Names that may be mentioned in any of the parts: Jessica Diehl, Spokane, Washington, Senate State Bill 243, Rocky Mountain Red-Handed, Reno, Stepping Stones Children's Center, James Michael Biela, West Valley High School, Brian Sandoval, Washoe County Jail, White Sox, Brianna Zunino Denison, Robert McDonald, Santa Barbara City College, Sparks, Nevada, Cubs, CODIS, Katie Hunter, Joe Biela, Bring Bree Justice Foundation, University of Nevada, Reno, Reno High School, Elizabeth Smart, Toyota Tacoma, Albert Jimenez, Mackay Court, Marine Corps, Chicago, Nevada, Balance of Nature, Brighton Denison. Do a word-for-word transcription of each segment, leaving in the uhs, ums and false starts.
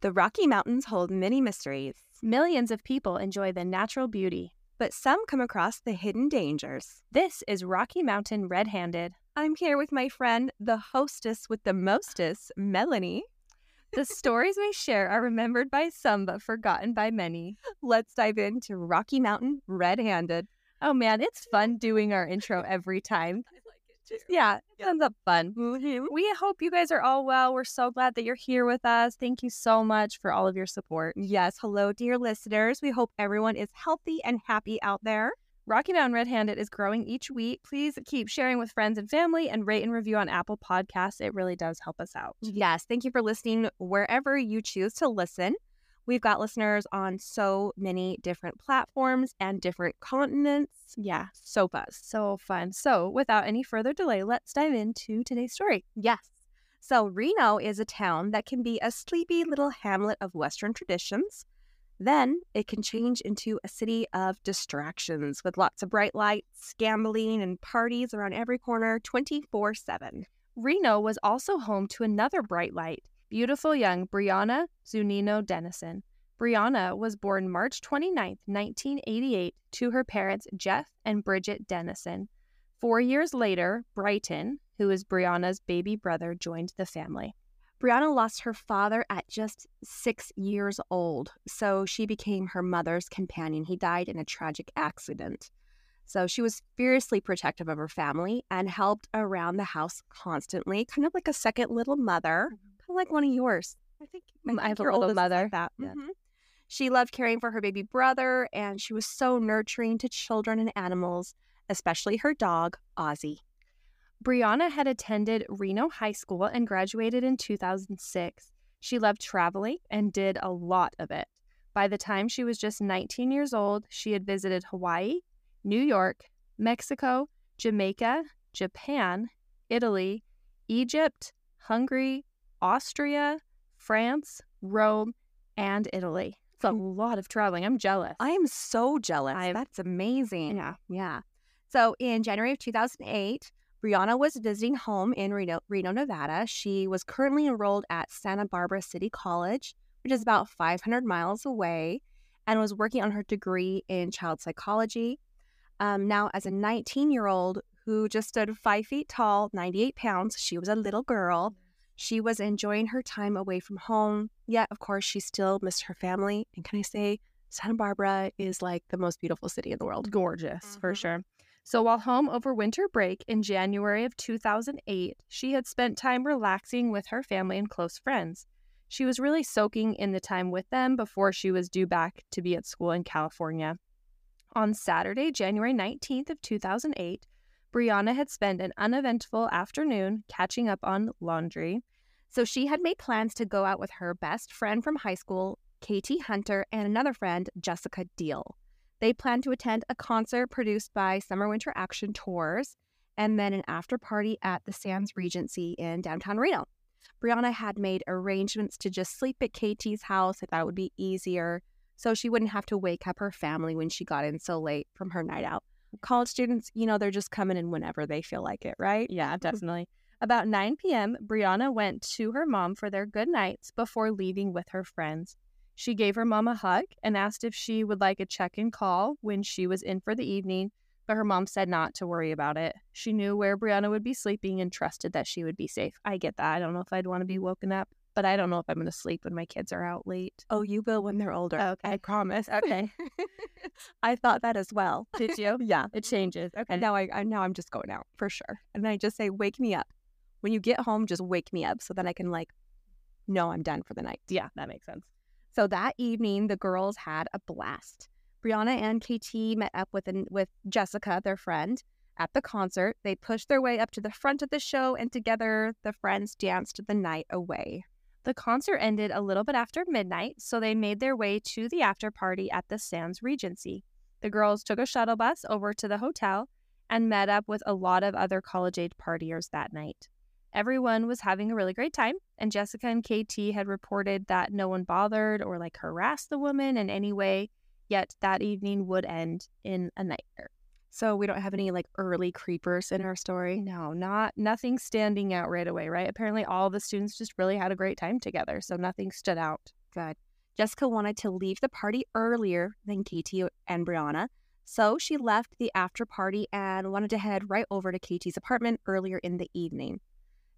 The Rocky Mountains hold many mysteries. Millions of people enjoy the natural beauty, but some come across the hidden dangers. This is Rocky Mountain Red-Handed. I'm here with my friend, the hostess with the mostest, Melanie. The stories we share are remembered by some but forgotten by many. Let's dive into Rocky Mountain Red-Handed. Oh man, it's fun doing our intro every time. Yeah, it yep. ends up fun. Mm-hmm. We hope you guys are all well. We're so glad that you're here with us. Thank you so much for all of your support. Yes. Hello, dear listeners. We hope everyone is healthy and happy out there. Rocky Mountain Red-Handed is growing each week. Please keep sharing with friends and family and rate and review on Apple Podcasts. It really does help us out. Yes. Thank you for listening wherever you choose to listen. We've got listeners on so many different platforms and different continents. Yeah. So fun. So fun. So without any further delay, let's dive into today's story. Yes. So Reno is a town that can be a sleepy little hamlet of Western traditions. Then it can change into a city of distractions with lots of bright lights, gambling, and parties around every corner twenty-four seven. Reno was also home to another bright light. Beautiful young Brianna Zunino Denison. Brianna was born March twenty-ninth, nineteen eighty-eight, to her parents Jeff and Bridget Denison. Four years later, Brighton, who is Brianna's baby brother, joined the family. Brianna lost her father at just six years old, so she became her mother's companion. He died in a tragic accident. So she was fiercely protective of her family and helped around the house constantly, kind of like a second little mother. Like one of yours. I think I have a little mother. Like that. Mm-hmm. She loved caring for her baby brother, and she was so nurturing to children and animals, especially her dog, Ozzy. Brianna had attended Reno High School and graduated in two thousand six. She loved traveling and did a lot of it. By the time she was just nineteen years old, she had visited Hawaii, New York, Mexico, Jamaica, Japan, Italy, Egypt, Hungary, Austria, France, Rome, and Italy. It's a lot of traveling. I'm jealous. I am so jealous. I've... That's amazing. Yeah. Yeah. So in January of two thousand eight, Brianna was visiting home in Reno, Reno, Nevada. She was currently enrolled at Santa Barbara City College, which is about five hundred miles away, and was working on her degree in child psychology. Um, now, as a nineteen-year-old who just stood five feet tall, ninety-eight pounds, she was a little girl. She was enjoying her time away from home, yet, of course, she still missed her family. And can I say, Santa Barbara is like the most beautiful city in the world. Gorgeous, mm-hmm. for sure. So while home over winter break in January of two thousand eight, she had spent time relaxing with her family and close friends. She was really soaking in the time with them before she was due back to be at school in California. On Saturday, January nineteenth of two thousand eight, Brianna had spent an uneventful afternoon catching up on laundry. So she had made plans to go out with her best friend from high school, Katie Hunter, and another friend, Jessica Diehl. They planned to attend a concert produced by Summer Winter Action Tours and then an after party at the Sands Regency in downtown Reno. Brianna had made arrangements to just sleep at Katie's house. I thought it would be easier so she wouldn't have to wake up her family when she got in so late from her night out. College students, you know, they're just coming in whenever they feel like it, right? Yeah, definitely. About nine p.m., Brianna went to her mom for their good nights before leaving with her friends. She gave her mom a hug and asked if she would like a check-in call when she was in for the evening, but her mom said not to worry about it. She knew where Brianna would be sleeping and trusted that she would be safe. I get that. I don't know if I'd want to be woken up, but I don't know if I'm going to sleep when my kids are out late. Oh, you will when they're older. Okay. I promise. Okay. I thought that as well. Did you? Yeah. It changes. Okay. And now, I, I, now I'm just going out for sure. And I just say, wake me up. When you get home, just wake me up so that I can like, no, I'm done for the night. Yeah, that makes sense. So that evening, the girls had a blast. Brianna and K T met up with, an, with Jessica, their friend, at the concert. They pushed their way up to the front of the show, and together the friends danced the night away. The concert ended a little bit after midnight, so they made their way to the after party at the Sands Regency. The girls took a shuttle bus over to the hotel and met up with a lot of other college-age partiers that night. Everyone was having a really great time, and Jessica and K T had reported that no one bothered or like harassed the woman in any way, yet that evening would end in a nightmare. So we don't have any like early creepers in our story. No, not nothing standing out right away, right? Apparently all the students just really had a great time together, so nothing stood out. Good. Jessica wanted to leave the party earlier than Katie and Brianna, so she left the after party and wanted to head right over to Katie's apartment earlier in the evening.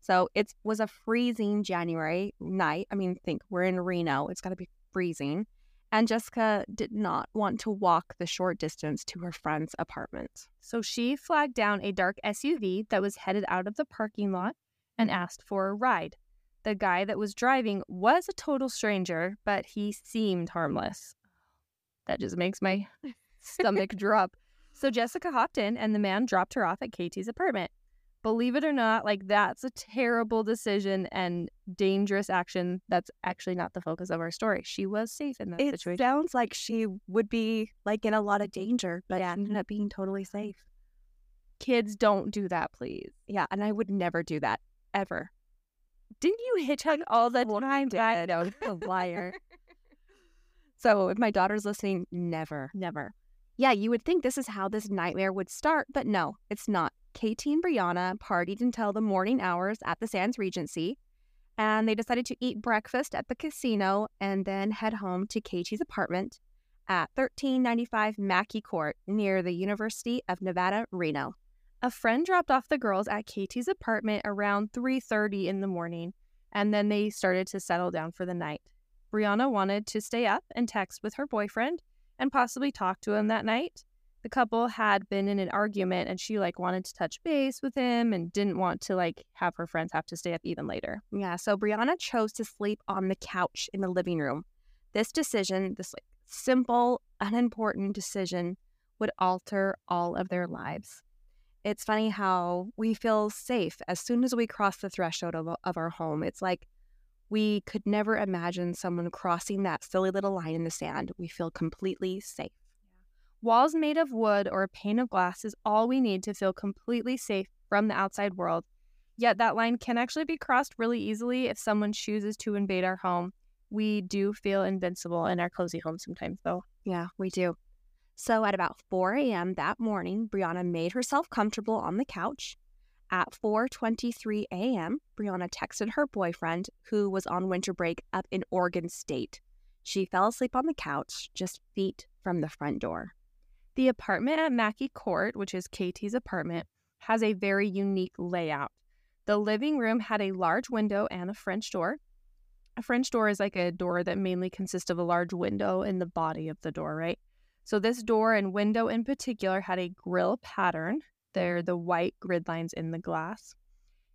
So it was a freezing January night. I mean, think we're in Reno. It's got to be freezing. And Jessica did not want to walk the short distance to her friend's apartment. So she flagged down a dark S U V that was headed out of the parking lot and asked for a ride. The guy that was driving was a total stranger, but he seemed harmless. That just makes my stomach drop. So Jessica hopped in and the man dropped her off at Katie's apartment. Believe it or not, like, that's a terrible decision and dangerous action. That's actually not the focus of our story. She was safe in that it situation. It sounds like she would be, like, in a lot of danger, but yeah. She ended up being totally safe. Kids, don't do that, please. Yeah, and I would never do that, ever. Didn't you hitchhike all the well, time? I know, a liar. So if my daughter's listening, never. Never. Yeah, you would think this is how this nightmare would start, but no, it's not. Katie and Brianna partied until the morning hours at the Sands Regency, and they decided to eat breakfast at the casino and then head home to Katie's apartment at thirteen ninety-five Mackay Court near the University of Nevada, Reno. A friend dropped off the girls at Katie's apartment around three thirty in the morning, and then they started to settle down for the night. Brianna wanted to stay up and text with her boyfriend and possibly talk to him that night. The couple had been in an argument and she, like, wanted to touch base with him and didn't want to, like, have her friends have to stay up even later. Yeah, so Brianna chose to sleep on the couch in the living room. This decision, this, like, simple, unimportant decision, would alter all of their lives. It's funny how we feel safe as soon as we cross the threshold of, of our home. It's like we could never imagine someone crossing that silly little line in the sand. We feel completely safe. Walls made of wood or a pane of glass is all we need to feel completely safe from the outside world. Yet that line can actually be crossed really easily if someone chooses to invade our home. We do feel invincible in our cozy home sometimes, though. Yeah, we do. So at about four a.m. that morning, Brianna made herself comfortable on the couch. At four twenty-three a.m., Brianna texted her boyfriend, who was on winter break up in Oregon State. She fell asleep on the couch, just feet from the front door. The apartment at Mackay Court, which is Katie's apartment, has a very unique layout. The living room had a large window and a French door. A French door is like a door that mainly consists of a large window in the body of the door, right? So this door and window in particular had a grille pattern. They're the white grid lines in the glass.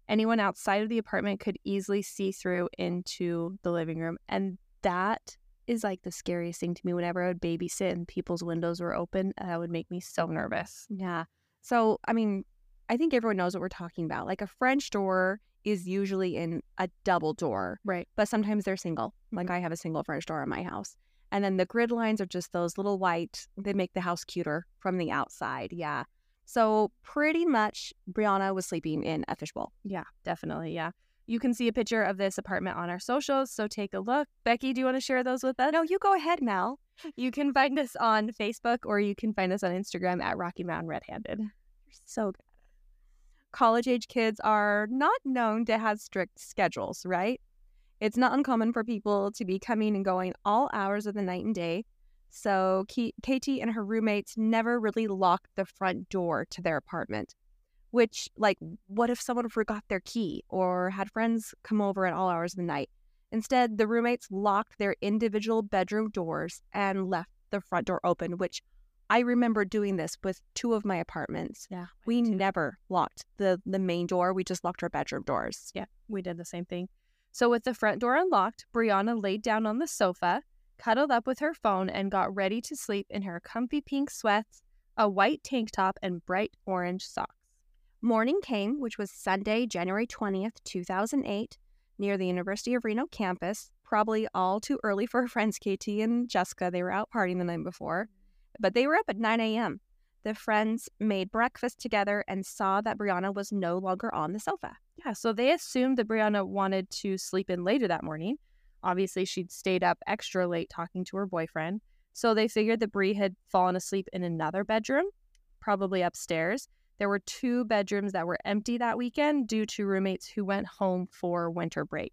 Anyone outside of the apartment could easily see through into the living room. And that is, like, the scariest thing to me. Whenever I would babysit and people's windows were open, that would make me so nervous. Yeah. So, I mean, I think everyone knows what we're talking about. Like, a French door is usually in a double door. Right. But sometimes they're single. Mm-hmm. Like, I have a single French door in my house. And then the grid lines are just those little white, they make the house cuter from the outside. Yeah. So pretty much Brianna was sleeping in a fishbowl. Yeah, definitely. Yeah. You can see a picture of this apartment on our socials, so take a look. Becky, do you want to share those with us? No, you go ahead, Mel. You can find us on Facebook, or you can find us on Instagram at Rocky Mountain Red-Handed. You're so good. College-age kids are not known to have strict schedules, right? It's not uncommon for people to be coming and going all hours of the night and day, so K- Katie and her roommates never really locked the front door to their apartment. Which, like, what if someone forgot their key or had friends come over at all hours of the night? Instead, the roommates locked their individual bedroom doors and left the front door open, which I remember doing this with two of my apartments. Yeah. We never locked the, the main door. We just locked our bedroom doors. Yeah, we did the same thing. So with the front door unlocked, Brianna laid down on the sofa, cuddled up with her phone, and got ready to sleep in her comfy pink sweats, a white tank top, and bright orange socks. Morning came, which was Sunday, January twentieth, two thousand eight, near the University of Reno campus, probably all too early for her friends Katie and Jessica. They were out partying the night before, but they were up at nine a.m. The friends made breakfast together and saw that Brianna was no longer on the sofa. Yeah, so they assumed that Brianna wanted to sleep in later that morning. Obviously, she'd stayed up extra late talking to her boyfriend, so they figured that Bri had fallen asleep in another bedroom, probably upstairs. There were two bedrooms that were empty that weekend due to roommates who went home for winter break.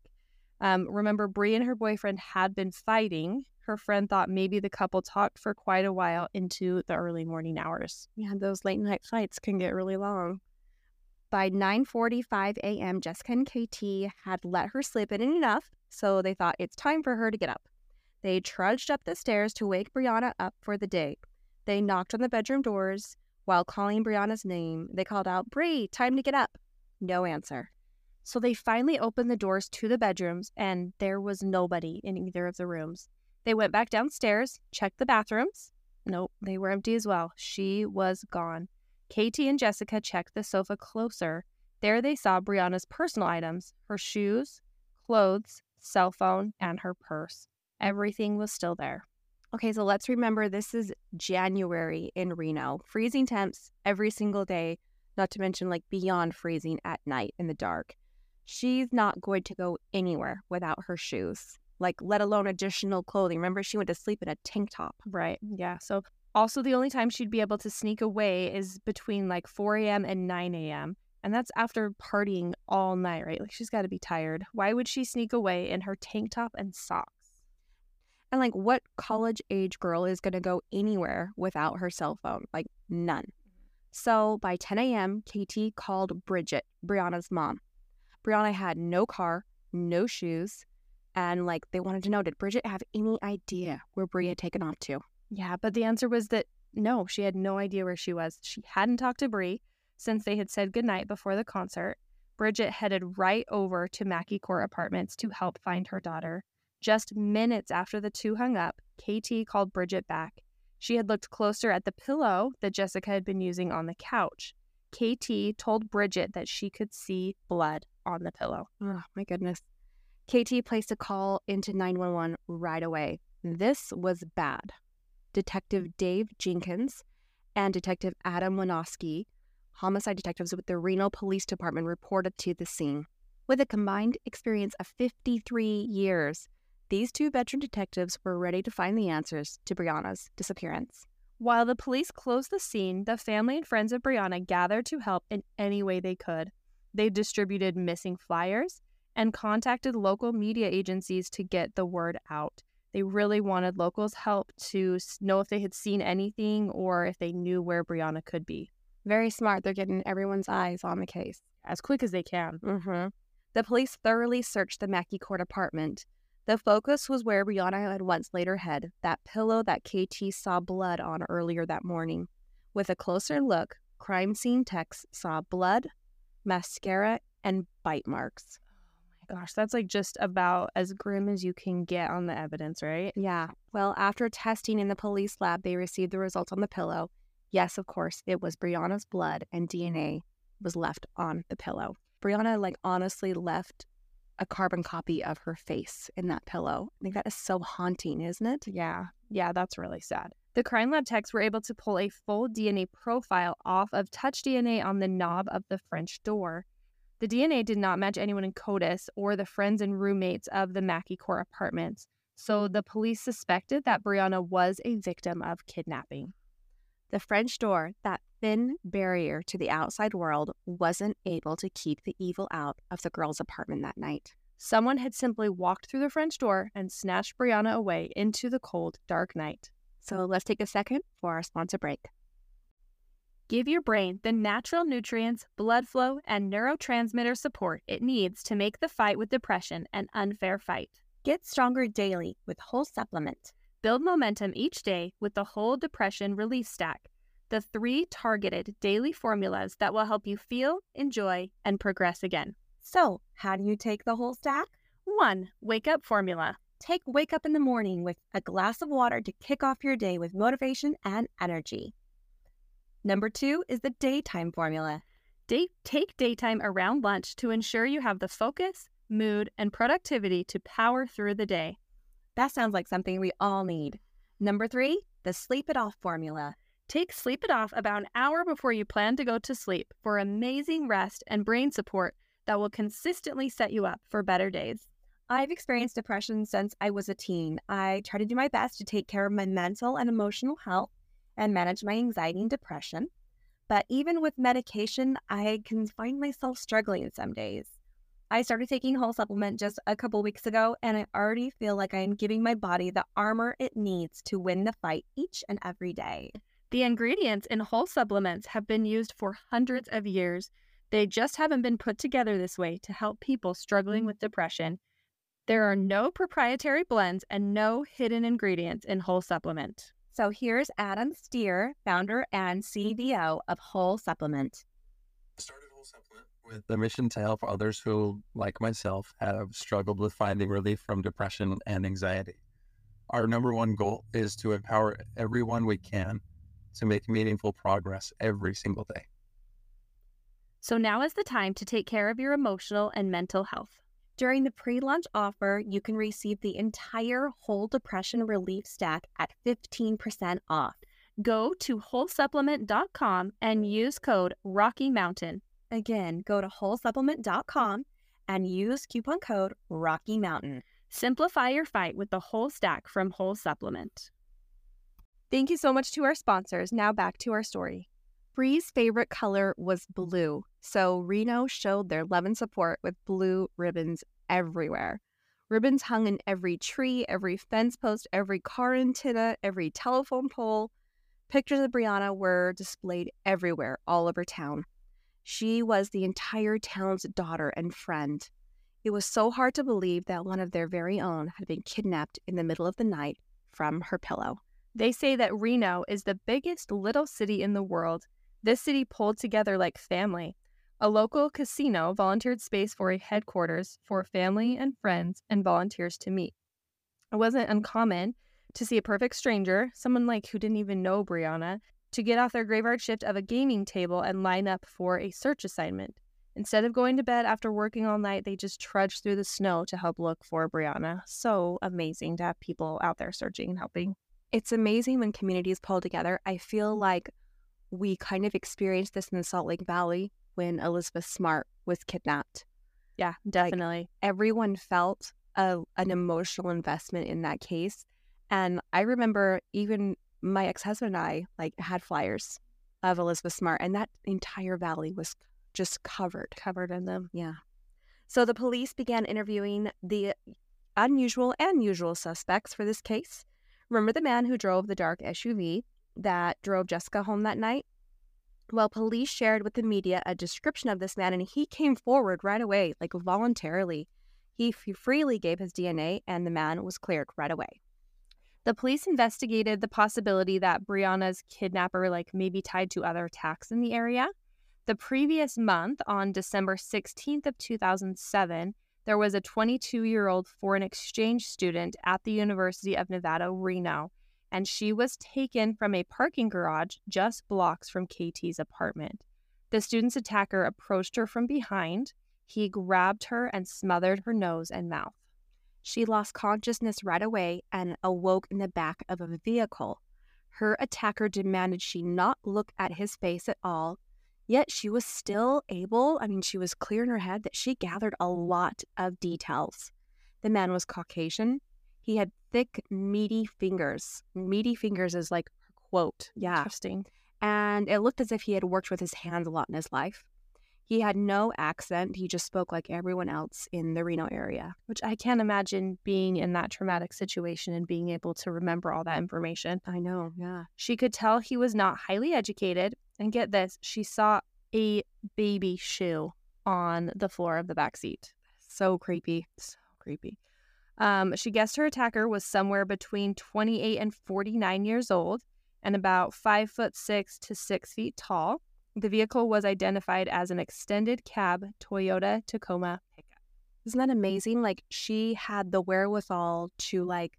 Um, remember, Bree and her boyfriend had been fighting. Her friend thought maybe the couple talked for quite a while into the early morning hours. Yeah, those late night fights can get really long. By nine forty-five a.m., Jessica and K T had let her sleep in enough, so they thought it's time for her to get up. They trudged up the stairs to wake Brianna up for the day. They knocked on the bedroom doors while calling Brianna's name. They called out, "Bree, time to get up." No answer. So they finally opened the doors to the bedrooms, and there was nobody in either of the rooms. They went back downstairs, checked the bathrooms. Nope, they were empty as well. She was gone. Katie and Jessica checked the sofa closer. There they saw Brianna's personal items, her shoes, clothes, cell phone, and her purse. Everything was still there. Okay, so let's remember this is January in Reno. Freezing temps every single day, not to mention like beyond freezing at night in the dark. She's not going to go anywhere without her shoes, like let alone additional clothing. Remember, she went to sleep in a tank top. Right, yeah. So also the only time she'd be able to sneak away is between like four a.m. and nine a.m. And that's after partying all night, right? Like she's got to be tired. Why would she sneak away in her tank top and socks? And like what college age girl is going to go anywhere without her cell phone? Like none. So by ten a.m., Katie called Bridget, Brianna's mom. Brianna had no car, no shoes, and like they wanted to know, did Bridget have any idea where Bree had taken off to? Yeah, but the answer was that no, she had no idea where she was. She hadn't talked to Bree since they had said goodnight before the concert. Bridget headed right over to Mackay Court Apartments to help find her daughter. Just minutes after the two hung up, K T called Bridget back. She had looked closer at the pillow that Jessica had been using on the couch. K T told Bridget that she could see blood on the pillow. Oh, my goodness. K T placed a call into nine one one right away. This was bad. Detective Dave Jenkins and Detective Adam Wanoski, homicide detectives with the Reno Police Department, reported to the scene. With a combined experience of fifty-three years, these two veteran detectives were ready to find the answers to Brianna's disappearance. While the police closed the scene, the family and friends of Brianna gathered to help in any way they could. They distributed missing flyers and contacted local media agencies to get the word out. They really wanted locals' help to know if they had seen anything or if they knew where Brianna could be. Very smart. They're getting everyone's eyes on the case as quick as they can. Mm-hmm. The police thoroughly searched the Mackay Court apartment. The focus was where Brianna had once laid her head, that pillow that K T saw blood on earlier that morning. With a closer look, crime scene techs saw blood, mascara, and bite marks. Gosh, that's like just about as grim as you can get on the evidence, right? Yeah. Well, after testing in the police lab, they received the results on the pillow. Yes, of course, it was Brianna's blood and D N A was left on the pillow. Brianna, like, honestly left a carbon copy of her face in that pillow. I think that is so haunting, isn't it? Yeah. Yeah, that's really sad. The crime lab techs were able to pull a full D N A profile off of touch D N A on the knob of the French door. The D N A did not match anyone in CODIS or the friends and roommates of the Mackay Court Apartments, so the police suspected that Brianna was a victim of kidnapping. The French door, that thin barrier to the outside world, wasn't able to keep the evil out of the girls' apartment that night. Someone had simply walked through the French door and snatched Brianna away into the cold, dark night. So let's take a second for our sponsor break. Give your brain the natural nutrients, blood flow, and neurotransmitter support it needs to make the fight with depression an unfair fight. Get stronger daily with Whole Supplement. Build momentum each day with the Whole Depression Relief Stack, the three targeted daily formulas that will help you feel, enjoy, and progress again. So, how do you take the whole stack? one. Wake Up Formula. Take Wake Up in the morning with a glass of water to kick off your day with motivation and energy. Number two is the Daytime Formula. Day- take daytime around lunch to ensure you have the focus, mood, and productivity to power through the day. That sounds like something we all need. Number three, the Sleep It Off Formula. Take Sleep It Off about an hour before you plan to go to sleep for amazing rest and brain support that will consistently set you up for better days. I've experienced depression since I was a teen. I try to do my best to take care of my mental and emotional health and manage my anxiety and depression. But even with medication, I can find myself struggling some days. I started taking Whole Supplement just a couple weeks ago, and I already feel like I am giving my body the armor it needs to win the fight each and every day. The ingredients in Whole Supplements have been used for hundreds of years. They just haven't been put together this way to help people struggling with depression. There are no proprietary blends and no hidden ingredients in Whole Supplement. So here's Adam Steer, founder and C E O of Whole Supplement. Started Whole Supplement with the mission to help others who, like myself, have struggled with finding relief from depression and anxiety. Our number one goal is to empower everyone we can to make meaningful progress every single day. So now is the time to take care of your emotional and mental health. During the pre-launch offer, you can receive the entire Whole Depression Relief Stack at fifteen percent off. Go to whole supplement dot com and use code Rocky Mountain. Again, go to whole supplement dot com and use coupon code Rocky Mountain. Simplify your fight with the whole stack from Whole Supplement. Thank you so much to our sponsors. Now back to our story. Bree's favorite color was blue, so Reno showed their love and support with blue ribbons everywhere. Ribbons hung in every tree, every fence post, every car antenna, every telephone pole. Pictures of Brianna were displayed everywhere, all over town. She was the entire town's daughter and friend. It was so hard to believe that one of their very own had been kidnapped in the middle of the night from her pillow. They say that Reno is the biggest little city in the world. This city pulled together like family. A local casino volunteered space for a headquarters for family and friends and volunteers to meet. It wasn't uncommon to see a perfect stranger, someone like who didn't even know Brianna, to get off their graveyard shift of a gaming table and line up for a search assignment. Instead of going to bed after working all night, they just trudged through the snow to help look for Brianna. So amazing to have people out there searching and helping. It's amazing when communities pull together. I feel like we kind of experienced this in the Salt Lake Valley when Elizabeth Smart was kidnapped. Yeah, definitely. Like, everyone felt a, an emotional investment in that case. And I remember even my ex-husband and I like had flyers of Elizabeth Smart, and that entire valley was just covered. Covered in them. Yeah. So the police began interviewing the unusual and usual suspects for this case. Remember the man who drove the dark S U V that drove Jessica home that night? Well, police shared with the media a description of this man, and he came forward right away, like voluntarily. He freely gave his D N A, and the man was cleared right away. The police investigated the possibility that Brianna's kidnapper like maybe tied to other attacks in the area. The previous month, on December sixteenth of two thousand seven, there was a twenty-two-year-old foreign exchange student at the University of Nevada, Reno, and she was taken from a parking garage just blocks from K T's apartment. The student's attacker approached her from behind. He grabbed her and smothered her nose and mouth. She lost consciousness right away and awoke in the back of a vehicle. Her attacker demanded she not look at his face at all, yet she was still able, I mean, she was clear in her head that she gathered a lot of details. The man was Caucasian. He had thick, meaty fingers. Meaty fingers is like her quote. Yeah. Interesting. And it looked as if he had worked with his hands a lot in his life. He had no accent. He just spoke like everyone else in the Reno area. Which I can't imagine being in that traumatic situation and being able to remember all that information. I know, yeah. She could tell he was not highly educated. And get this, she saw a baby shoe on the floor of the back seat. So creepy. So creepy. Um, she guessed her attacker was somewhere between twenty-eight and forty-nine years old and about five foot six to six feet tall. The vehicle was identified as an extended cab Toyota Tacoma pickup. Isn't that amazing? Like, she had the wherewithal to like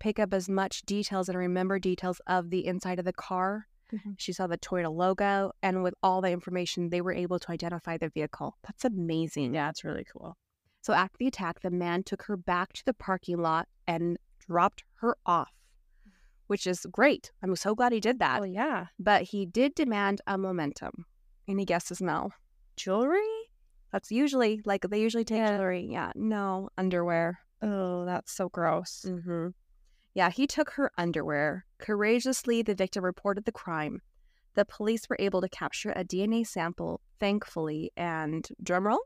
pick up as much details and remember details of the inside of the car. Mm-hmm. She saw the Toyota logo, and with all the information, they were able to identify the vehicle. That's amazing. Yeah, it's really cool. So after the attack, the man took her back to the parking lot and dropped her off, which is great. I'm so glad he did that. Oh, yeah. But he did demand a momentum. Any guesses now? Jewelry? That's usually, like, they usually take yeah. jewelry. Yeah. No, underwear. Oh, that's so gross. Mm-hmm. Yeah, he took her underwear. Courageously, the victim reported the crime. The police were able to capture a D N A sample, thankfully, and drumroll,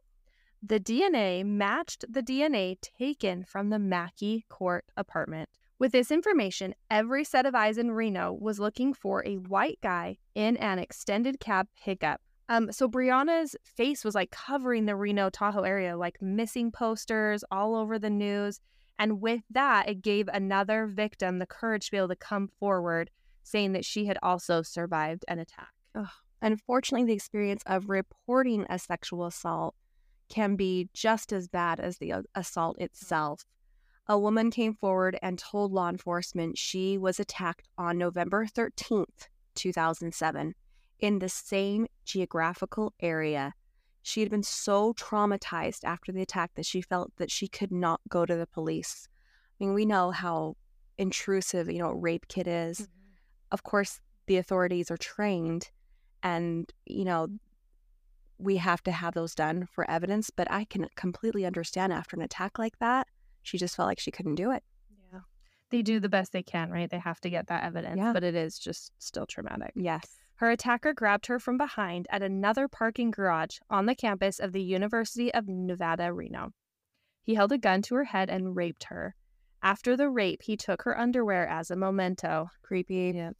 The D N A matched the D N A taken from the Mackay Court apartment. With this information, every set of eyes in Reno was looking for a white guy in an extended cab pickup. Um, so Brianna's face was like covering the Reno Tahoe area, like missing posters all over the news. And with that, it gave another victim the courage to be able to come forward, saying that she had also survived an attack. Ugh. Unfortunately, the experience of reporting a sexual assault can be just as bad as the assault itself. A woman came forward and told law enforcement she was attacked on November thirteenth, two thousand seven, in the same geographical area. She had been so traumatized after the attack that she felt that she could not go to the police. I mean, we know how intrusive, you know, a rape kit is. Mm-hmm. Of course, the authorities are trained and, you know, we have to have those done for evidence, but I can completely understand after an attack like that, she just felt like she couldn't do it. Yeah. They do the best they can, right? They have to get that evidence, yeah. But it is just still traumatic. Yes. Her attacker grabbed her from behind at another parking garage on the campus of the University of Nevada, Reno. He held a gun to her head and raped her. After the rape, he took her underwear as a memento. Creepy. Yeah.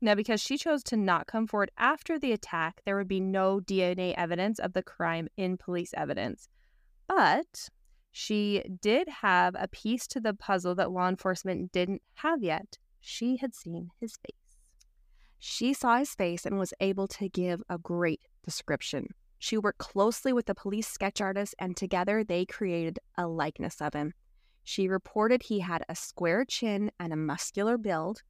Now, because she chose to not come forward after the attack, there would be no D N A evidence of the crime in police evidence. But she did have a piece to the puzzle that law enforcement didn't have yet. She had seen his face. She saw his face and was able to give a great description. She worked closely with the police sketch artist, and together they created a likeness of him. She reported he had a square chin and a muscular build.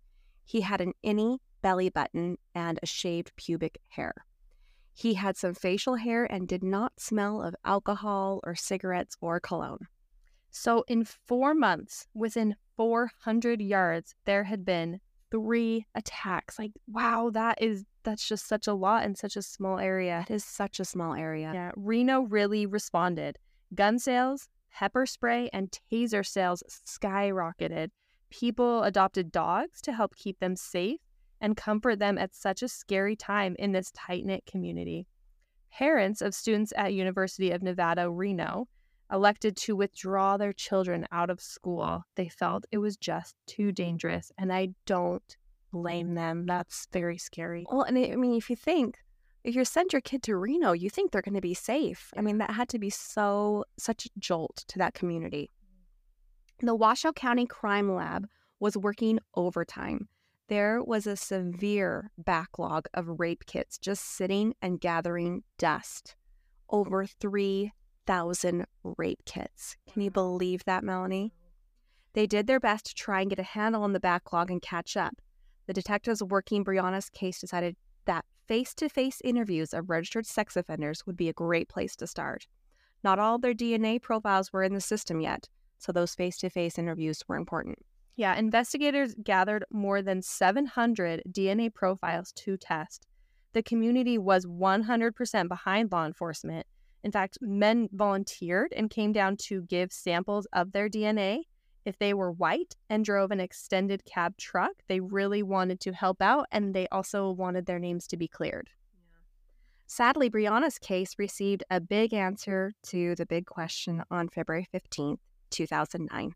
He had an innie belly button and a shaved pubic hair. He had some facial hair and did not smell of alcohol or cigarettes or cologne. So in four months, within four hundred yards, there had been three attacks. Like, wow, that is, that's just such a lot in such a small area. It is such a small area. Yeah, Reno really responded. Gun sales, pepper spray, and taser sales skyrocketed. People adopted dogs to help keep them safe and comfort them at such a scary time in this tight-knit community. Parents of students at University of Nevada, Reno, elected to withdraw their children out of school. They felt it was just too dangerous, and I don't blame them. That's very scary. Well, and I mean, if you think, if you send your kid to Reno, you think they're going to be safe. I mean, that had to be so, such a jolt to that community. The Washoe County Crime Lab was working overtime. There was a severe backlog of rape kits just sitting and gathering dust. Over three thousand rape kits. Can you believe that, Melanie? They did their best to try and get a handle on the backlog and catch up. The detectives working Brianna's case decided that face-to-face interviews of registered sex offenders would be a great place to start. Not all their D N A profiles were in the system yet, so those face-to-face interviews were important. Yeah, investigators gathered more than seven hundred D N A profiles to test. The community was one hundred percent behind law enforcement. In fact, men volunteered and came down to give samples of their D N A. If they were white and drove an extended cab truck, they really wanted to help out, and they also wanted their names to be cleared. Yeah. Sadly, Brianna's case received a big answer to the big question on February fifteenth, two thousand nine.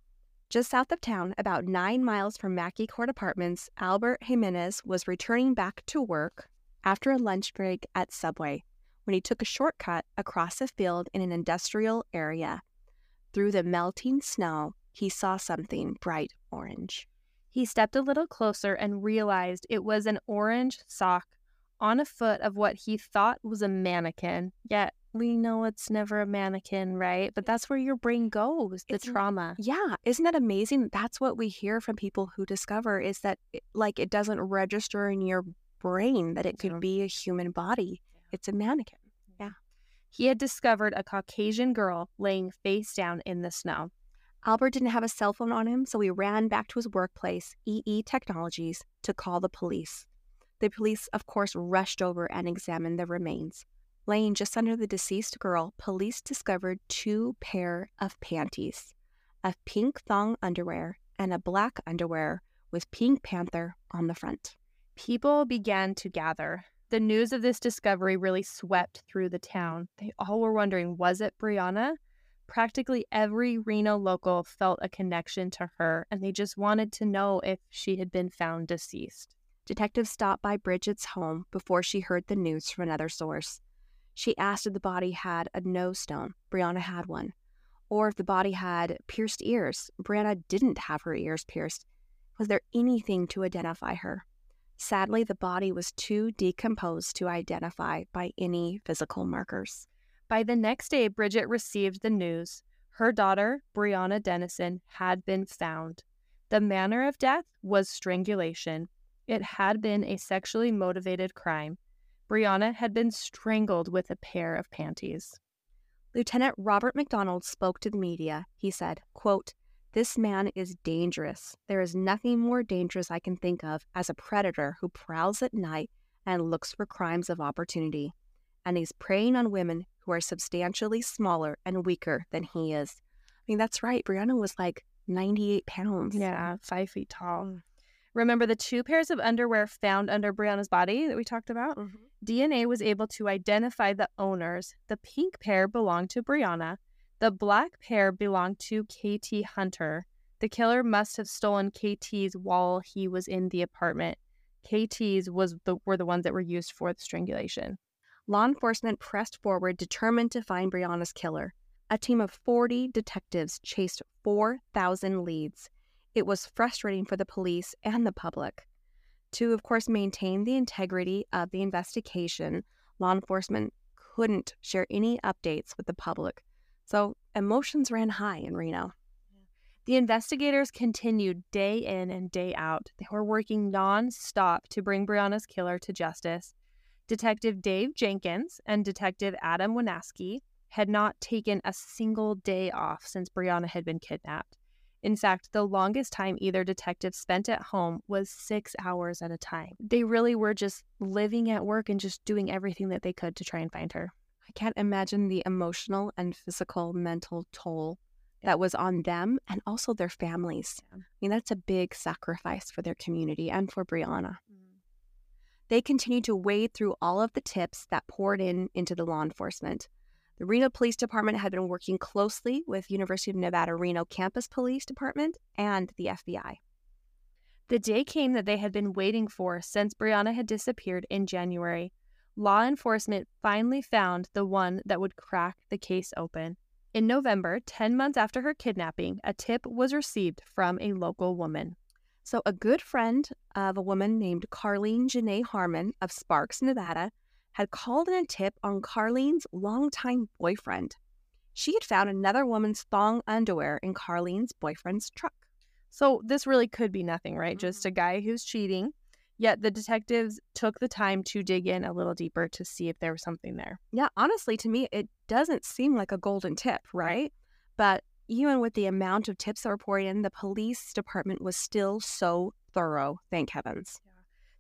Just south of town, about nine miles from Mackay Court Apartments, Albert Jimenez was returning back to work after a lunch break at Subway when he took a shortcut across a field in an industrial area. Through the melting snow, he saw something bright orange. He stepped a little closer and realized it was an orange sock on a foot of what he thought was a mannequin, yet we know it's never a mannequin, right? But that's where your brain goes, the it's, trauma. Yeah. Isn't that amazing? That's what we hear from people who discover is that, it, like, it doesn't register in your brain that it could be a human body. It's a mannequin. Yeah. He had discovered a Caucasian girl laying face down in the snow. Albert didn't have a cell phone on him, so he ran back to his workplace, E E Technologies, to call the police. The police, of course, rushed over and examined the remains. Laying just under the deceased girl, police discovered two pair of panties, a pink thong underwear and a black underwear with Pink Panther on the front. People began to gather. The news of this discovery really swept through the town. They all were wondering, was it Brianna? Practically every Reno local felt a connection to her, and they just wanted to know if she had been found deceased. Detectives stopped by Bridget's home before she heard the news from another source. She asked if the body had a nose stone. Brianna had one. Or if the body had pierced ears. Brianna didn't have her ears pierced. Was there anything to identify her? Sadly, the body was too decomposed to identify by any physical markers. By the next day, Bridget received the news. Her daughter, Brianna Denison, had been found. The manner of death was strangulation. It had been a sexually motivated crime. Brianna had been strangled with a pair of panties. Lieutenant Robert McDonald spoke to the media. He said, quote, "This man is dangerous. There is nothing more dangerous I can think of as a predator who prowls at night and looks for crimes of opportunity. And he's preying on women who are substantially smaller and weaker than he is." I mean, that's right. Brianna was like ninety-eight pounds. Yeah, five feet tall. Remember the two pairs of underwear found under Brianna's body that we talked about? Mm-hmm. D N A was able to identify the owners. The pink pair belonged to Brianna. The black pair belonged to Katie Hunter. The killer must have stolen K T's while he was in the apartment. K T's was the, were the ones that were used for the strangulation. Law enforcement pressed forward, determined to find Brianna's killer. A team of forty detectives chased four thousand leads. It was frustrating for the police and the public. To, of course, maintain the integrity of the investigation, law enforcement couldn't share any updates with the public. So emotions ran high in Reno. The investigators continued day in and day out. They were working nonstop to bring Brianna's killer to justice. Detective Dave Jenkins and Detective Adam Wanoski had not taken a single day off since Brianna had been kidnapped. In fact, the longest time either detective spent at home was six hours at a time. They really were just living at work and just doing everything that they could to try and find her. I can't imagine the emotional and physical, mental toll that was on them and also their families. Yeah. I mean, that's a big sacrifice for their community and for Brianna. Mm. They continued to wade through all of the tips that poured in into the law enforcement. The Reno Police Department had been working closely with University of Nevada Reno Campus Police Department and the F B I. The day came that they had been waiting for since Brianna had disappeared in January. Law enforcement finally found the one that would crack the case open. In November, ten months after her kidnapping, a tip was received from a local woman. So a good friend of a woman named Carleen Janae Harmon of Sparks, Nevada, had called in a tip on Carleen's longtime boyfriend. She had found another woman's thong underwear in Carleen's boyfriend's truck. So this really could be nothing, right? Mm-hmm. Just a guy who's cheating. Yet the detectives took the time to dig in a little deeper to see if there was something there. Yeah, honestly, to me, it doesn't seem like a golden tip, right? But even with the amount of tips that were poured in, the police department was still so thorough, thank heavens.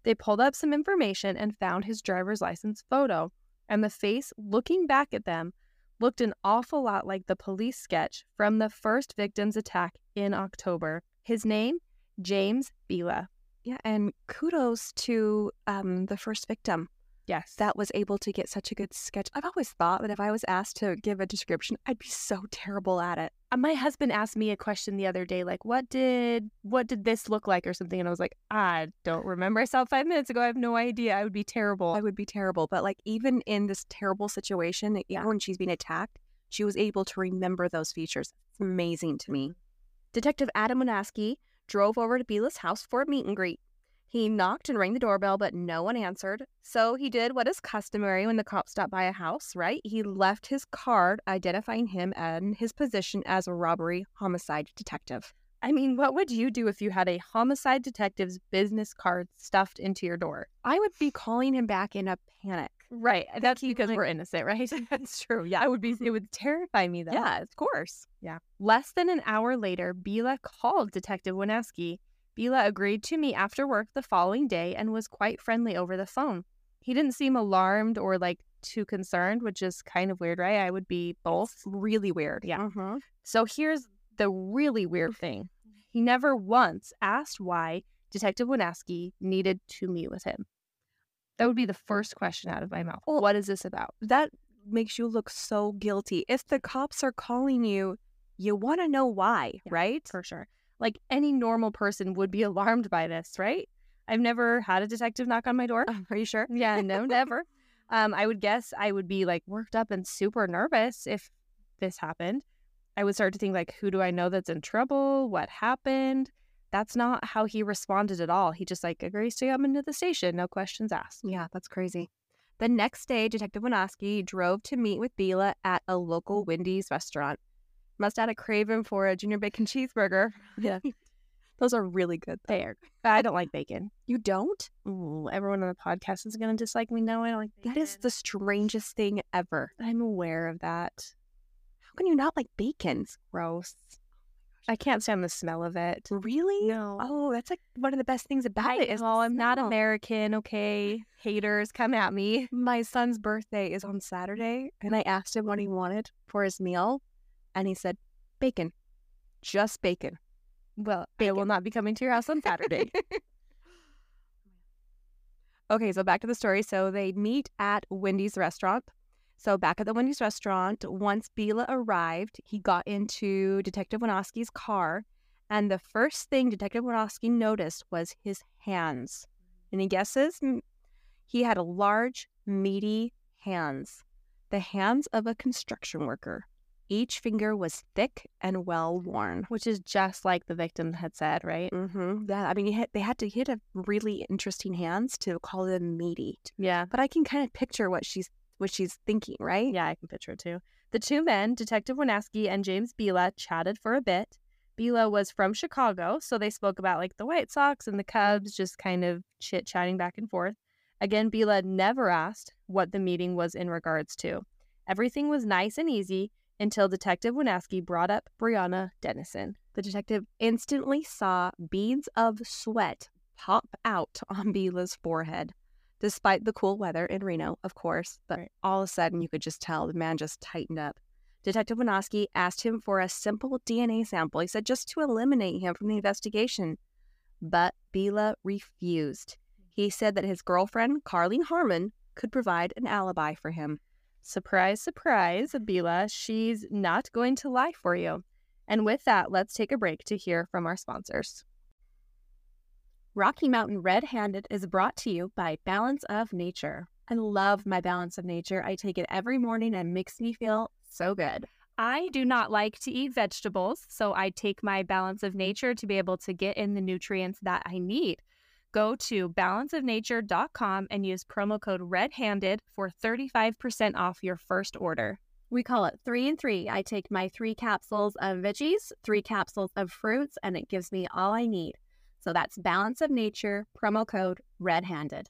They pulled up some information and found his driver's license photo, and the face looking back at them looked an awful lot like the police sketch from the first victim's attack in October. His name, James Biela. Yeah, and kudos to um, the first victim. Yes. That was able to get such a good sketch. I've always thought that if I was asked to give a description, I'd be so terrible at it. My husband asked me a question the other day, like, what did what did this look like or something? And I was like, I don't remember. I saw it five minutes ago. I have no idea. I would be terrible. I would be terrible. But like even in this terrible situation, yeah, when she's being attacked, she was able to remember those features. It's amazing to me. Detective Adam Wanoski drove over to Biela's house for a meet and greet. He knocked and rang the doorbell, but no one answered. So he did what is customary when the cops stop by a house, right? He left his card identifying him and his position as a robbery homicide detective. I mean, what would you do if you had a homicide detective's business card stuffed into your door? I would be calling him back in a panic. Right. That's because we're innocent, right? That's true. Yeah. I would be, it would terrify me though. Yeah, of course. Yeah. Less than an hour later, Biela called Detective Wanoski. Biela agreed to meet after work the following day and was quite friendly over the phone. He didn't seem alarmed or like too concerned, which is kind of weird, right? I would be both. It's really weird. Yeah. Uh-huh. So here's the really weird thing. He never once asked why Detective Wanoski needed to meet with him. That would be the first question out of my mouth. Well, what is this about? That makes you look so guilty. If the cops are calling you, you want to know why, yeah, right? For sure. Like, any normal person would be alarmed by this, right? I've never had a detective knock on my door. Oh, are you sure? Yeah, no, never. Um, I would guess I would be like worked up and super nervous if this happened. I would start to think like, who do I know that's in trouble? What happened? That's not how he responded at all. He just like agrees to come into the station. No questions asked. Yeah, that's crazy. The next day, Detective Wanoski drove to meet with Biela at a local Wendy's restaurant. Must have had a craving for a junior bacon cheeseburger. Yeah. Those are really good. They are. I don't like bacon. You don't? Ooh, everyone on the podcast is going to dislike me. No, I don't like bacon. That is the strangest thing ever. I'm aware of that. How can you not like bacon? It's gross. I can't stand the smell of it. Really? No. Oh, that's like one of the best things about I, it is, oh, I'm smell. Not American, okay? Haters, come at me. My son's birthday is on Saturday, and I asked him what he wanted for his meal, and he said, bacon. Just bacon. Well, bacon. I will not be coming to your house on Saturday. Okay, so back to the story. So they meet at Wendy's restaurant. So back at the Wendy's restaurant, once Biela arrived, he got into Detective Wanoski's car, and the first thing Detective Wanoski noticed was his hands. Any guesses? He had a large, meaty hands. The hands of a construction worker. Each finger was thick and well-worn. Which is just like the victim had said, right? Mm-hmm. Yeah, I mean, hit, they had to hit a really interesting hands to call them meaty. Yeah. But I can kind of picture what she's what she's thinking, right? Yeah, I can picture it too. The two men, Detective Wanoski and James Biela, chatted for a bit. Biela was from Chicago, so they spoke about like the White Sox and the Cubs, just kind of chit-chatting back and forth. Again, Biela never asked what the meeting was in regards to. Everything was nice and easy, until Detective Wanoski brought up Brianna Denison. The detective instantly saw beads of sweat pop out on Biela's forehead, despite the cool weather in Reno, of course. But right. All of a sudden, you could just tell the man just tightened up. Detective Wanoski asked him for a simple D N A sample. He said just to eliminate him from the investigation. But Biela refused. He said that his girlfriend, Carleen Harmon, could provide an alibi for him. Surprise, surprise, Biela, she's not going to lie for you. And with that, let's take a break to hear from our sponsors. Rocky Mountain Red-Handed is brought to you by Balance of Nature. I love my Balance of Nature. I take it every morning and it makes me feel so good. I do not like to eat vegetables, so I take my Balance of Nature to be able to get in the nutrients that I need. Go to balance of nature dot com and use promo code REDHANDED for thirty-five percent off your first order. We call it three and three. I take my three capsules of veggies, three capsules of fruits, and it gives me all I need. So that's Balance of Nature, promo code REDHANDED.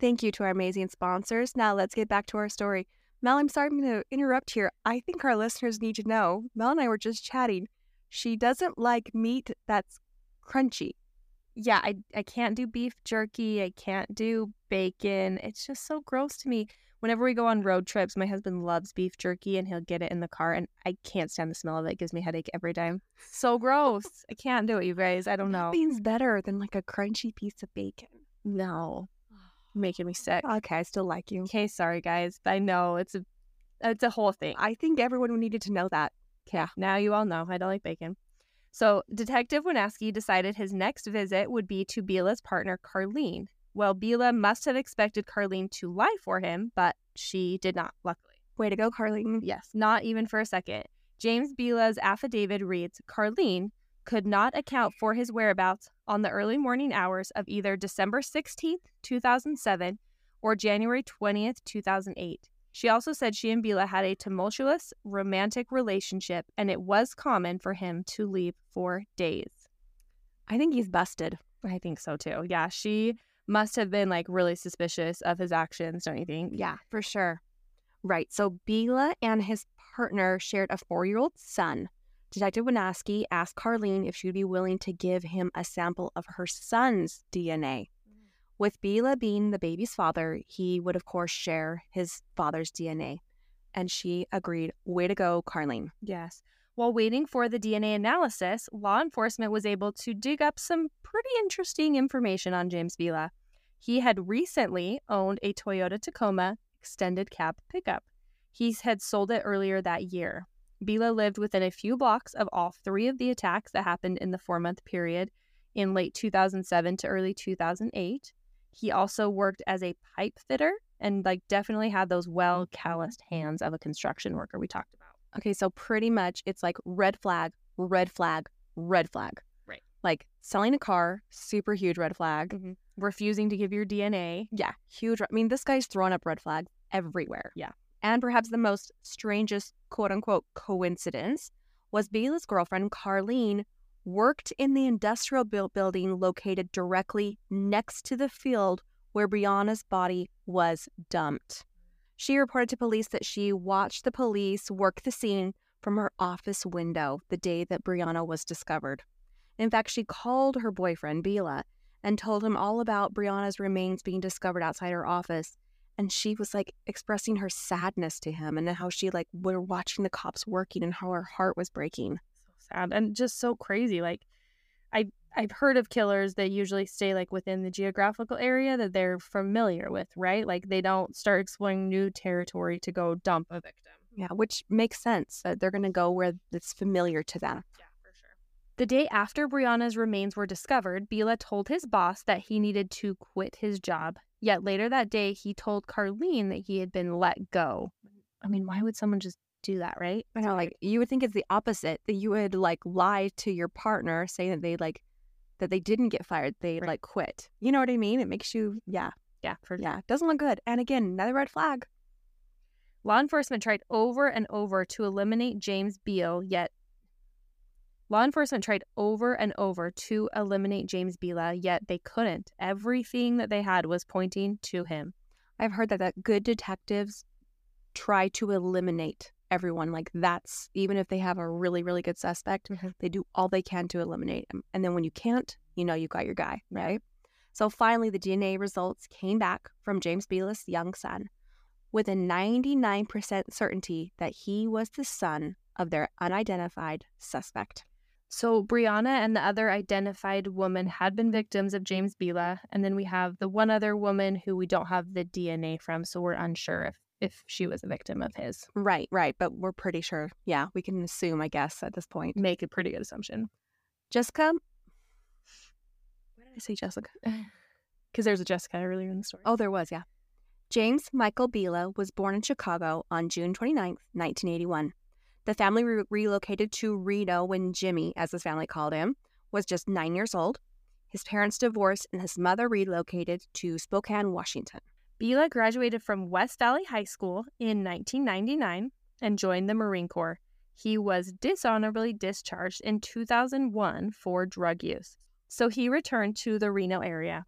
Thank you to our amazing sponsors. Now let's get back to our story. Mel, I'm sorry I'm going to interrupt here. I think our listeners need to know, Mel and I were just chatting. She doesn't like meat that's crunchy. Yeah, I I can't do beef jerky. I can't do bacon. It's just so gross to me. Whenever we go on road trips, my husband loves beef jerky, and he'll get it in the car, and I can't stand the smell of it. It gives me a headache every time. So gross. I can't do it, you guys. I don't know. Nothing's better than like a crunchy piece of bacon. No. You're making me sick. Okay, I still like you. Okay, sorry, guys. I know. It's a, it's a whole thing. I think everyone needed to know that. Yeah. Now you all know. I don't like bacon. So Detective Wanoski decided his next visit would be to Biela's partner, Carleen. Well, Biela must have expected Carleen to lie for him, but she did not, luckily. Way to go, Carleen. Yes, not even for a second. James Biela's affidavit reads, Carleen could not account for his whereabouts on the early morning hours of either December sixteenth, two thousand seven, or January twentieth, two thousand eight. She also said she and Biela had a tumultuous, romantic relationship, and it was common for him to leave for days. I think he's busted. I think so, too. Yeah, she must have been, like, really suspicious of his actions, don't you think? Yeah, for sure. Right, so Biela and his partner shared a four-year-old son. Detective Wanoski asked Carleen if she would be willing to give him a sample of her son's D N A. With Biela being the baby's father, he would, of course, share his father's D N A. And she agreed. Way to go, Carleen. Yes. While waiting for the D N A analysis, law enforcement was able to dig up some pretty interesting information on James Biela. He had recently owned a Toyota Tacoma extended cab pickup. He had sold it earlier that year. Biela lived within a few blocks of all three of the attacks that happened in the four-month period in late two thousand seven to early two thousand eight. He also worked as a pipe fitter and like definitely had those well calloused hands of a construction worker we talked about. Okay, so pretty much it's like red flag, red flag, red flag. Right. Like selling a car, super huge red flag. Mm-hmm. Refusing to give your D N A. Yeah, huge. I mean, this guy's throwing up red flags everywhere. Yeah. And perhaps the most strangest, quote-unquote, coincidence was Biela's girlfriend, Carleen, worked in the industrial building located directly next to the field where Brianna's body was dumped. She reported to police that she watched the police work the scene from her office window the day that Brianna was discovered. In fact, she called her boyfriend, Biela, and told him all about Brianna's remains being discovered outside her office. And she was, like, expressing her sadness to him and how she, like, were watching the cops working and how her heart was breaking. So sad and just so crazy. Like, I, I've heard of killers that usually stay, like, within the geographical area that they're familiar with, right? Like, they don't start exploring new territory to go dump a victim. Yeah, which makes sense. That they're going to go where it's familiar to them. Yeah, for sure. The day after Brianna's remains were discovered, Biela told his boss that he needed to quit his job. Yet later that day, he told Carleen that he had been let go. I mean, why would someone just do that, right? I know, like, you would think it's the opposite, that you would, like, lie to your partner, saying that they, like, that they didn't get fired, they, right. like, quit. You know what I mean? It makes you, yeah. Yeah, for sure. Yeah, it doesn't look good. And again, another red flag. Law enforcement tried over and over to eliminate James Biela, yet Law enforcement tried over and over to eliminate James Biela, yet they couldn't. Everything that they had was pointing to him. I've heard that, that good detectives try to eliminate everyone. Like, that's, even if they have a really, really good suspect, mm-hmm. they do all they can to eliminate him. And then when you can't, you know you got your guy, right? So finally, the D N A results came back from James Biela's young son with a ninety-nine percent certainty that he was the son of their unidentified suspect. So Brianna and the other identified woman had been victims of James Biela. And then we have the one other woman who we don't have the D N A from, so we're unsure if, if she was a victim of his. Right, right. But we're pretty sure. Yeah, we can assume, I guess, at this point. Make a pretty good assumption. Jessica? Why did I say Jessica? Because there's a Jessica earlier in the story. Oh, there was, yeah. James Michael Biela was born in Chicago on June twenty-ninth, nineteen eighty-one. The family re- relocated to Reno when Jimmy, as his family called him, was just nine years old. His parents divorced and his mother relocated to Spokane, Washington. Biela graduated from West Valley High School in nineteen ninety-nine and joined the Marine Corps. He was dishonorably discharged in two thousand one for drug use, so he returned to the Reno area.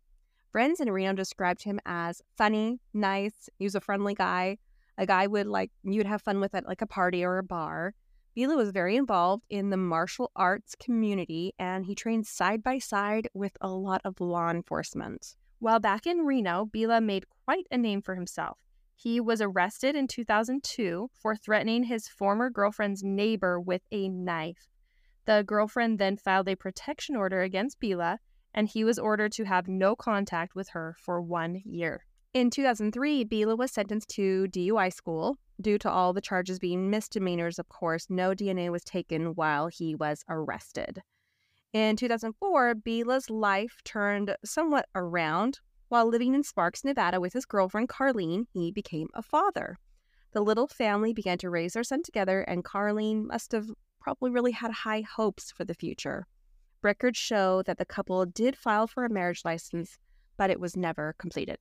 Friends in Reno described him as funny, nice, he was a friendly guy. A guy would, like, you'd have fun with at, like, a party or a bar. Biela was very involved in the martial arts community, and he trained side by side with a lot of law enforcement. While back in Reno, Biela made quite a name for himself. He was arrested in two thousand two for threatening his former girlfriend's neighbor with a knife. The girlfriend then filed a protection order against Biela, and he was ordered to have no contact with her for one year. In two thousand three, Biela was sentenced to D U I school. Due to all the charges being misdemeanors, of course, no D N A was taken while he was arrested. In two thousand four, Biela's life turned somewhat around. While living in Sparks, Nevada with his girlfriend, Carleen, he became a father. The little family began to raise their son together, and Carleen must have probably really had high hopes for the future. Records show that the couple did file for a marriage license, but it was never completed.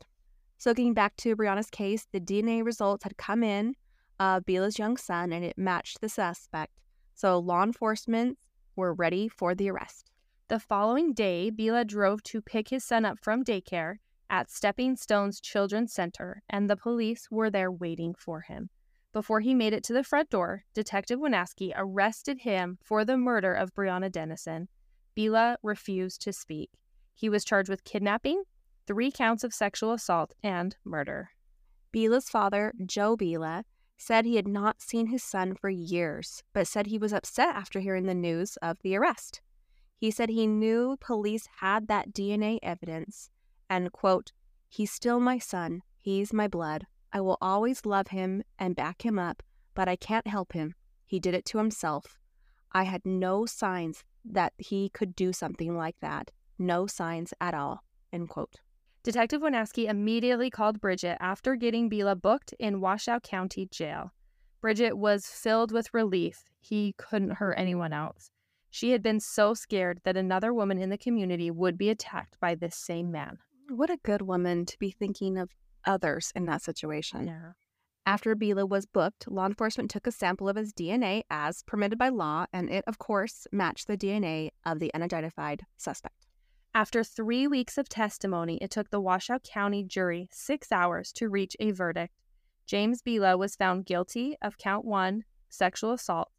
So getting back to Brianna's case, the D N A results had come in of Biela's young son, and it matched the suspect. So law enforcement were ready for the arrest. The following day, Biela drove to pick his son up from daycare at Stepping Stones Children's Center, and the police were there waiting for him. Before he made it to the front door, Detective Wanoski arrested him for the murder of Brianna Denison. Biela refused to speak. He was charged with kidnapping, three counts of sexual assault, and murder. Biela's father, Joe Biela, said he had not seen his son for years, but said he was upset after hearing the news of the arrest. He said he knew police had that D N A evidence and, quote, He's still my son. He's my blood. I will always love him and back him up, but I can't help him. He did it to himself. I had no signs that he could do something like that. No signs at all." End quote. Detective Wanoski immediately called Bridget after getting Biela booked in Washoe County Jail. Bridget was filled with relief. He couldn't hurt anyone else. She had been so scared that another woman in the community would be attacked by this same man. What a good woman to be thinking of others in that situation. Yeah. After Biela was booked, law enforcement took a sample of his D N A as permitted by law, and it, of course, matched the D N A of the unidentified suspect. After three weeks of testimony, it took the Washoe County jury six hours to reach a verdict. James Biela was found guilty of count one, sexual assault,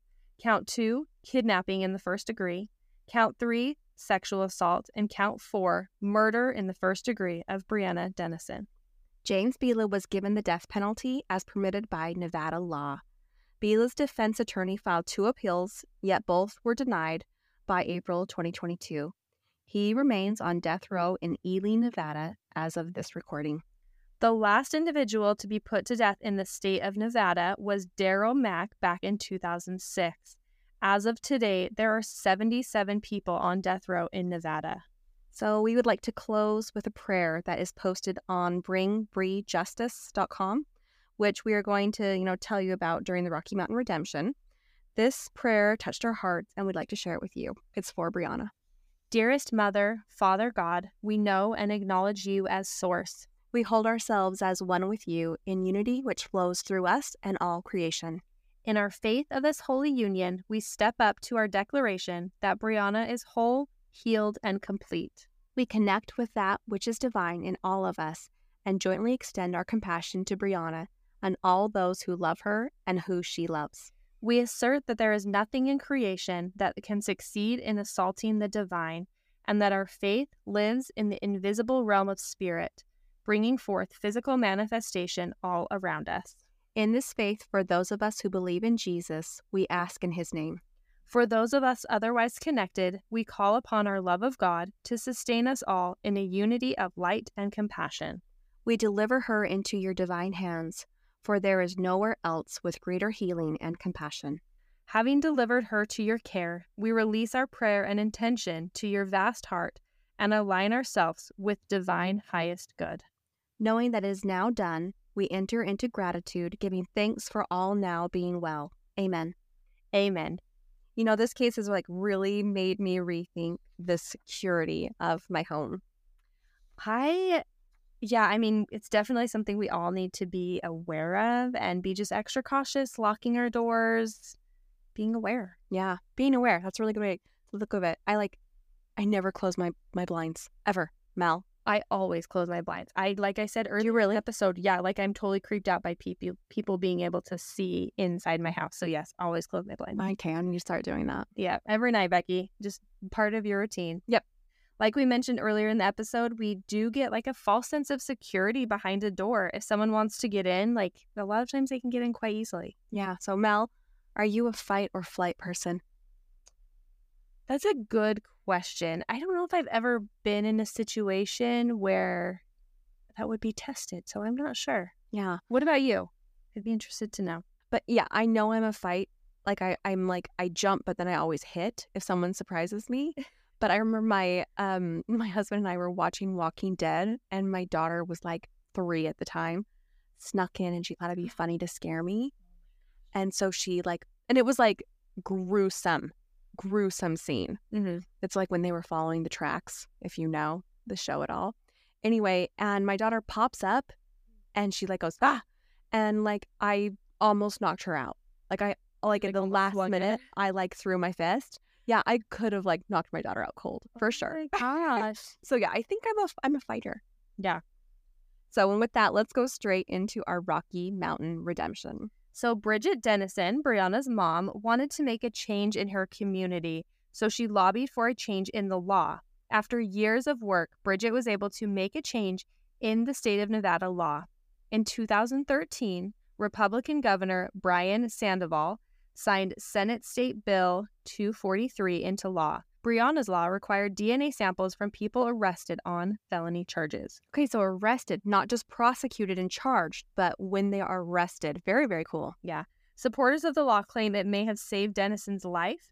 count two, kidnapping in the first degree, count three, sexual assault, and count four, murder in the first degree of Brianna Denison. James Biela was given the death penalty as permitted by Nevada law. Biela's defense attorney filed two appeals, yet both were denied by April twenty twenty-two. He remains on death row in Ely, Nevada, as of this recording. The last individual to be put to death in the state of Nevada was Darryl Mack back in two thousand six. As of today, there are seventy-seven people on death row in Nevada. So we would like to close with a prayer that is posted on bring bree justice dot com, which we are going to, you know, tell you about during the Rocky Mountain Redemption. This prayer touched our hearts, and we'd like to share it with you. It's for Brianna. Dearest Mother, Father God, we know and acknowledge you as Source. We hold ourselves as one with you in unity which flows through us and all creation. In our faith of this holy union, we step up to our declaration that Brianna is whole, healed, and complete. We connect with that which is divine in all of us and jointly extend our compassion to Brianna and all those who love her and who she loves. We assert that there is nothing in creation that can succeed in assaulting the divine, and that our faith lives in the invisible realm of spirit, bringing forth physical manifestation all around us. In this faith, for those of us who believe in Jesus, we ask in his name. For those of us otherwise connected, we call upon our love of God to sustain us all in a unity of light and compassion. We deliver her into your divine hands, for there is nowhere else with greater healing and compassion. Having delivered her to your care, we release our prayer and intention to your vast heart and align ourselves with divine highest good. Knowing that it is now done, we enter into gratitude, giving thanks for all now being well. Amen. Amen. You know, this case has like really made me rethink the security of my home. I... Yeah, I mean, it's definitely something we all need to be aware of and be just extra cautious, locking our doors, being aware. Yeah, being aware. That's a really good way to look at it. I like, I never close my, my blinds, ever, Mel. I always close my blinds. I, like I said earlier in the episode, yeah, like I'm totally creeped out by pe- people being able to see inside my house. So yes, always close my blinds. I can. You start doing that. Yeah, every night, Becky. Just part of your routine. Yep. Like we mentioned earlier in the episode, we do get like a false sense of security behind a door. If someone wants to get in, like a lot of times they can get in quite easily. Yeah. So Mel, are you a fight or flight person? That's a good question. I don't know if I've ever been in a situation where that would be tested. So I'm not sure. Yeah. What about you? I'd be interested to know. But yeah, I know I'm a fight. Like I, I'm like, I jump, but then I always hit if someone surprises me. But I remember my um, my husband and I were watching Walking Dead, and my daughter was like three at the time, snuck in, and she thought it'd be funny to scare me. And so she like, and it was like gruesome, gruesome scene. Mm-hmm. It's like when they were following the tracks, if you know the show at all. Anyway, and my daughter pops up, and she like goes, ah, and like I almost knocked her out. Like I, like, like at the last minute, I like threw my fist. Yeah, I could have like knocked my daughter out cold for oh sure. Gosh. So yeah, I think I'm a I'm a fighter. Yeah. So and with that, let's go straight into our Rocky Mountain Redemption. So Bridget Denison, Brianna's mom, wanted to make a change in her community, so she lobbied for a change in the law. After years of work, Bridget was able to make a change in the state of Nevada law. In two thousand thirteen, Republican Governor Brian Sandoval signed Senate State Bill two forty-three into law, Brianna's law required D N A samples from people arrested on felony charges. Okay, so arrested, not just prosecuted and charged, but when they are arrested. Very, very cool. Yeah. Supporters of the law claim it may have saved Denison's life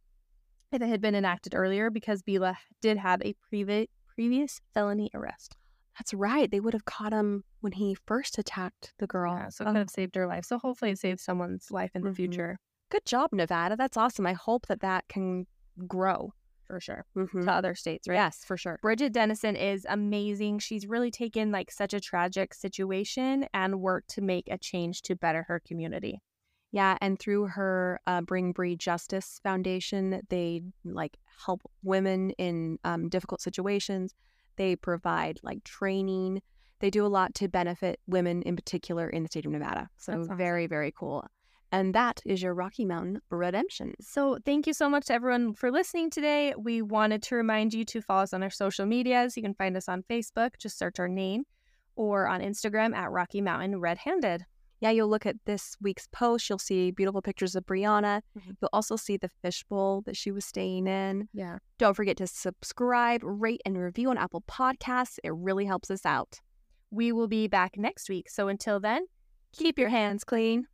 if it had been enacted earlier, because Biela did have a previ- previous felony arrest. That's right. They would have caught him when he first attacked the girl. Yeah, so it oh. could have saved her life. So hopefully it saves someone's life in mm-hmm. the future. Good job, Nevada. That's awesome. I hope that that can grow. For sure. Mm-hmm. To other states, right? Yes, for sure. Bridget Denison is amazing. She's really taken like such a tragic situation and worked to make a change to better her community. Yeah, and through her uh, Bring Bree Justice Foundation, they like help women in um, difficult situations. They provide like training. They do a lot to benefit women in particular in the state of Nevada. So awesome. Very, very cool. And that is your Rocky Mountain Redemption. So thank you so much to everyone for listening today. We wanted to remind you to follow us on our social medias. You can find us on Facebook. Just search our name, or on Instagram at Rocky Mountain Red-Handed. Yeah, you'll look at this week's post. You'll see beautiful pictures of Brianna. Mm-hmm. You'll also see the fishbowl that she was staying in. Yeah. Don't forget to subscribe, rate, and review on Apple Podcasts. It really helps us out. We will be back next week. So until then, keep your hands clean.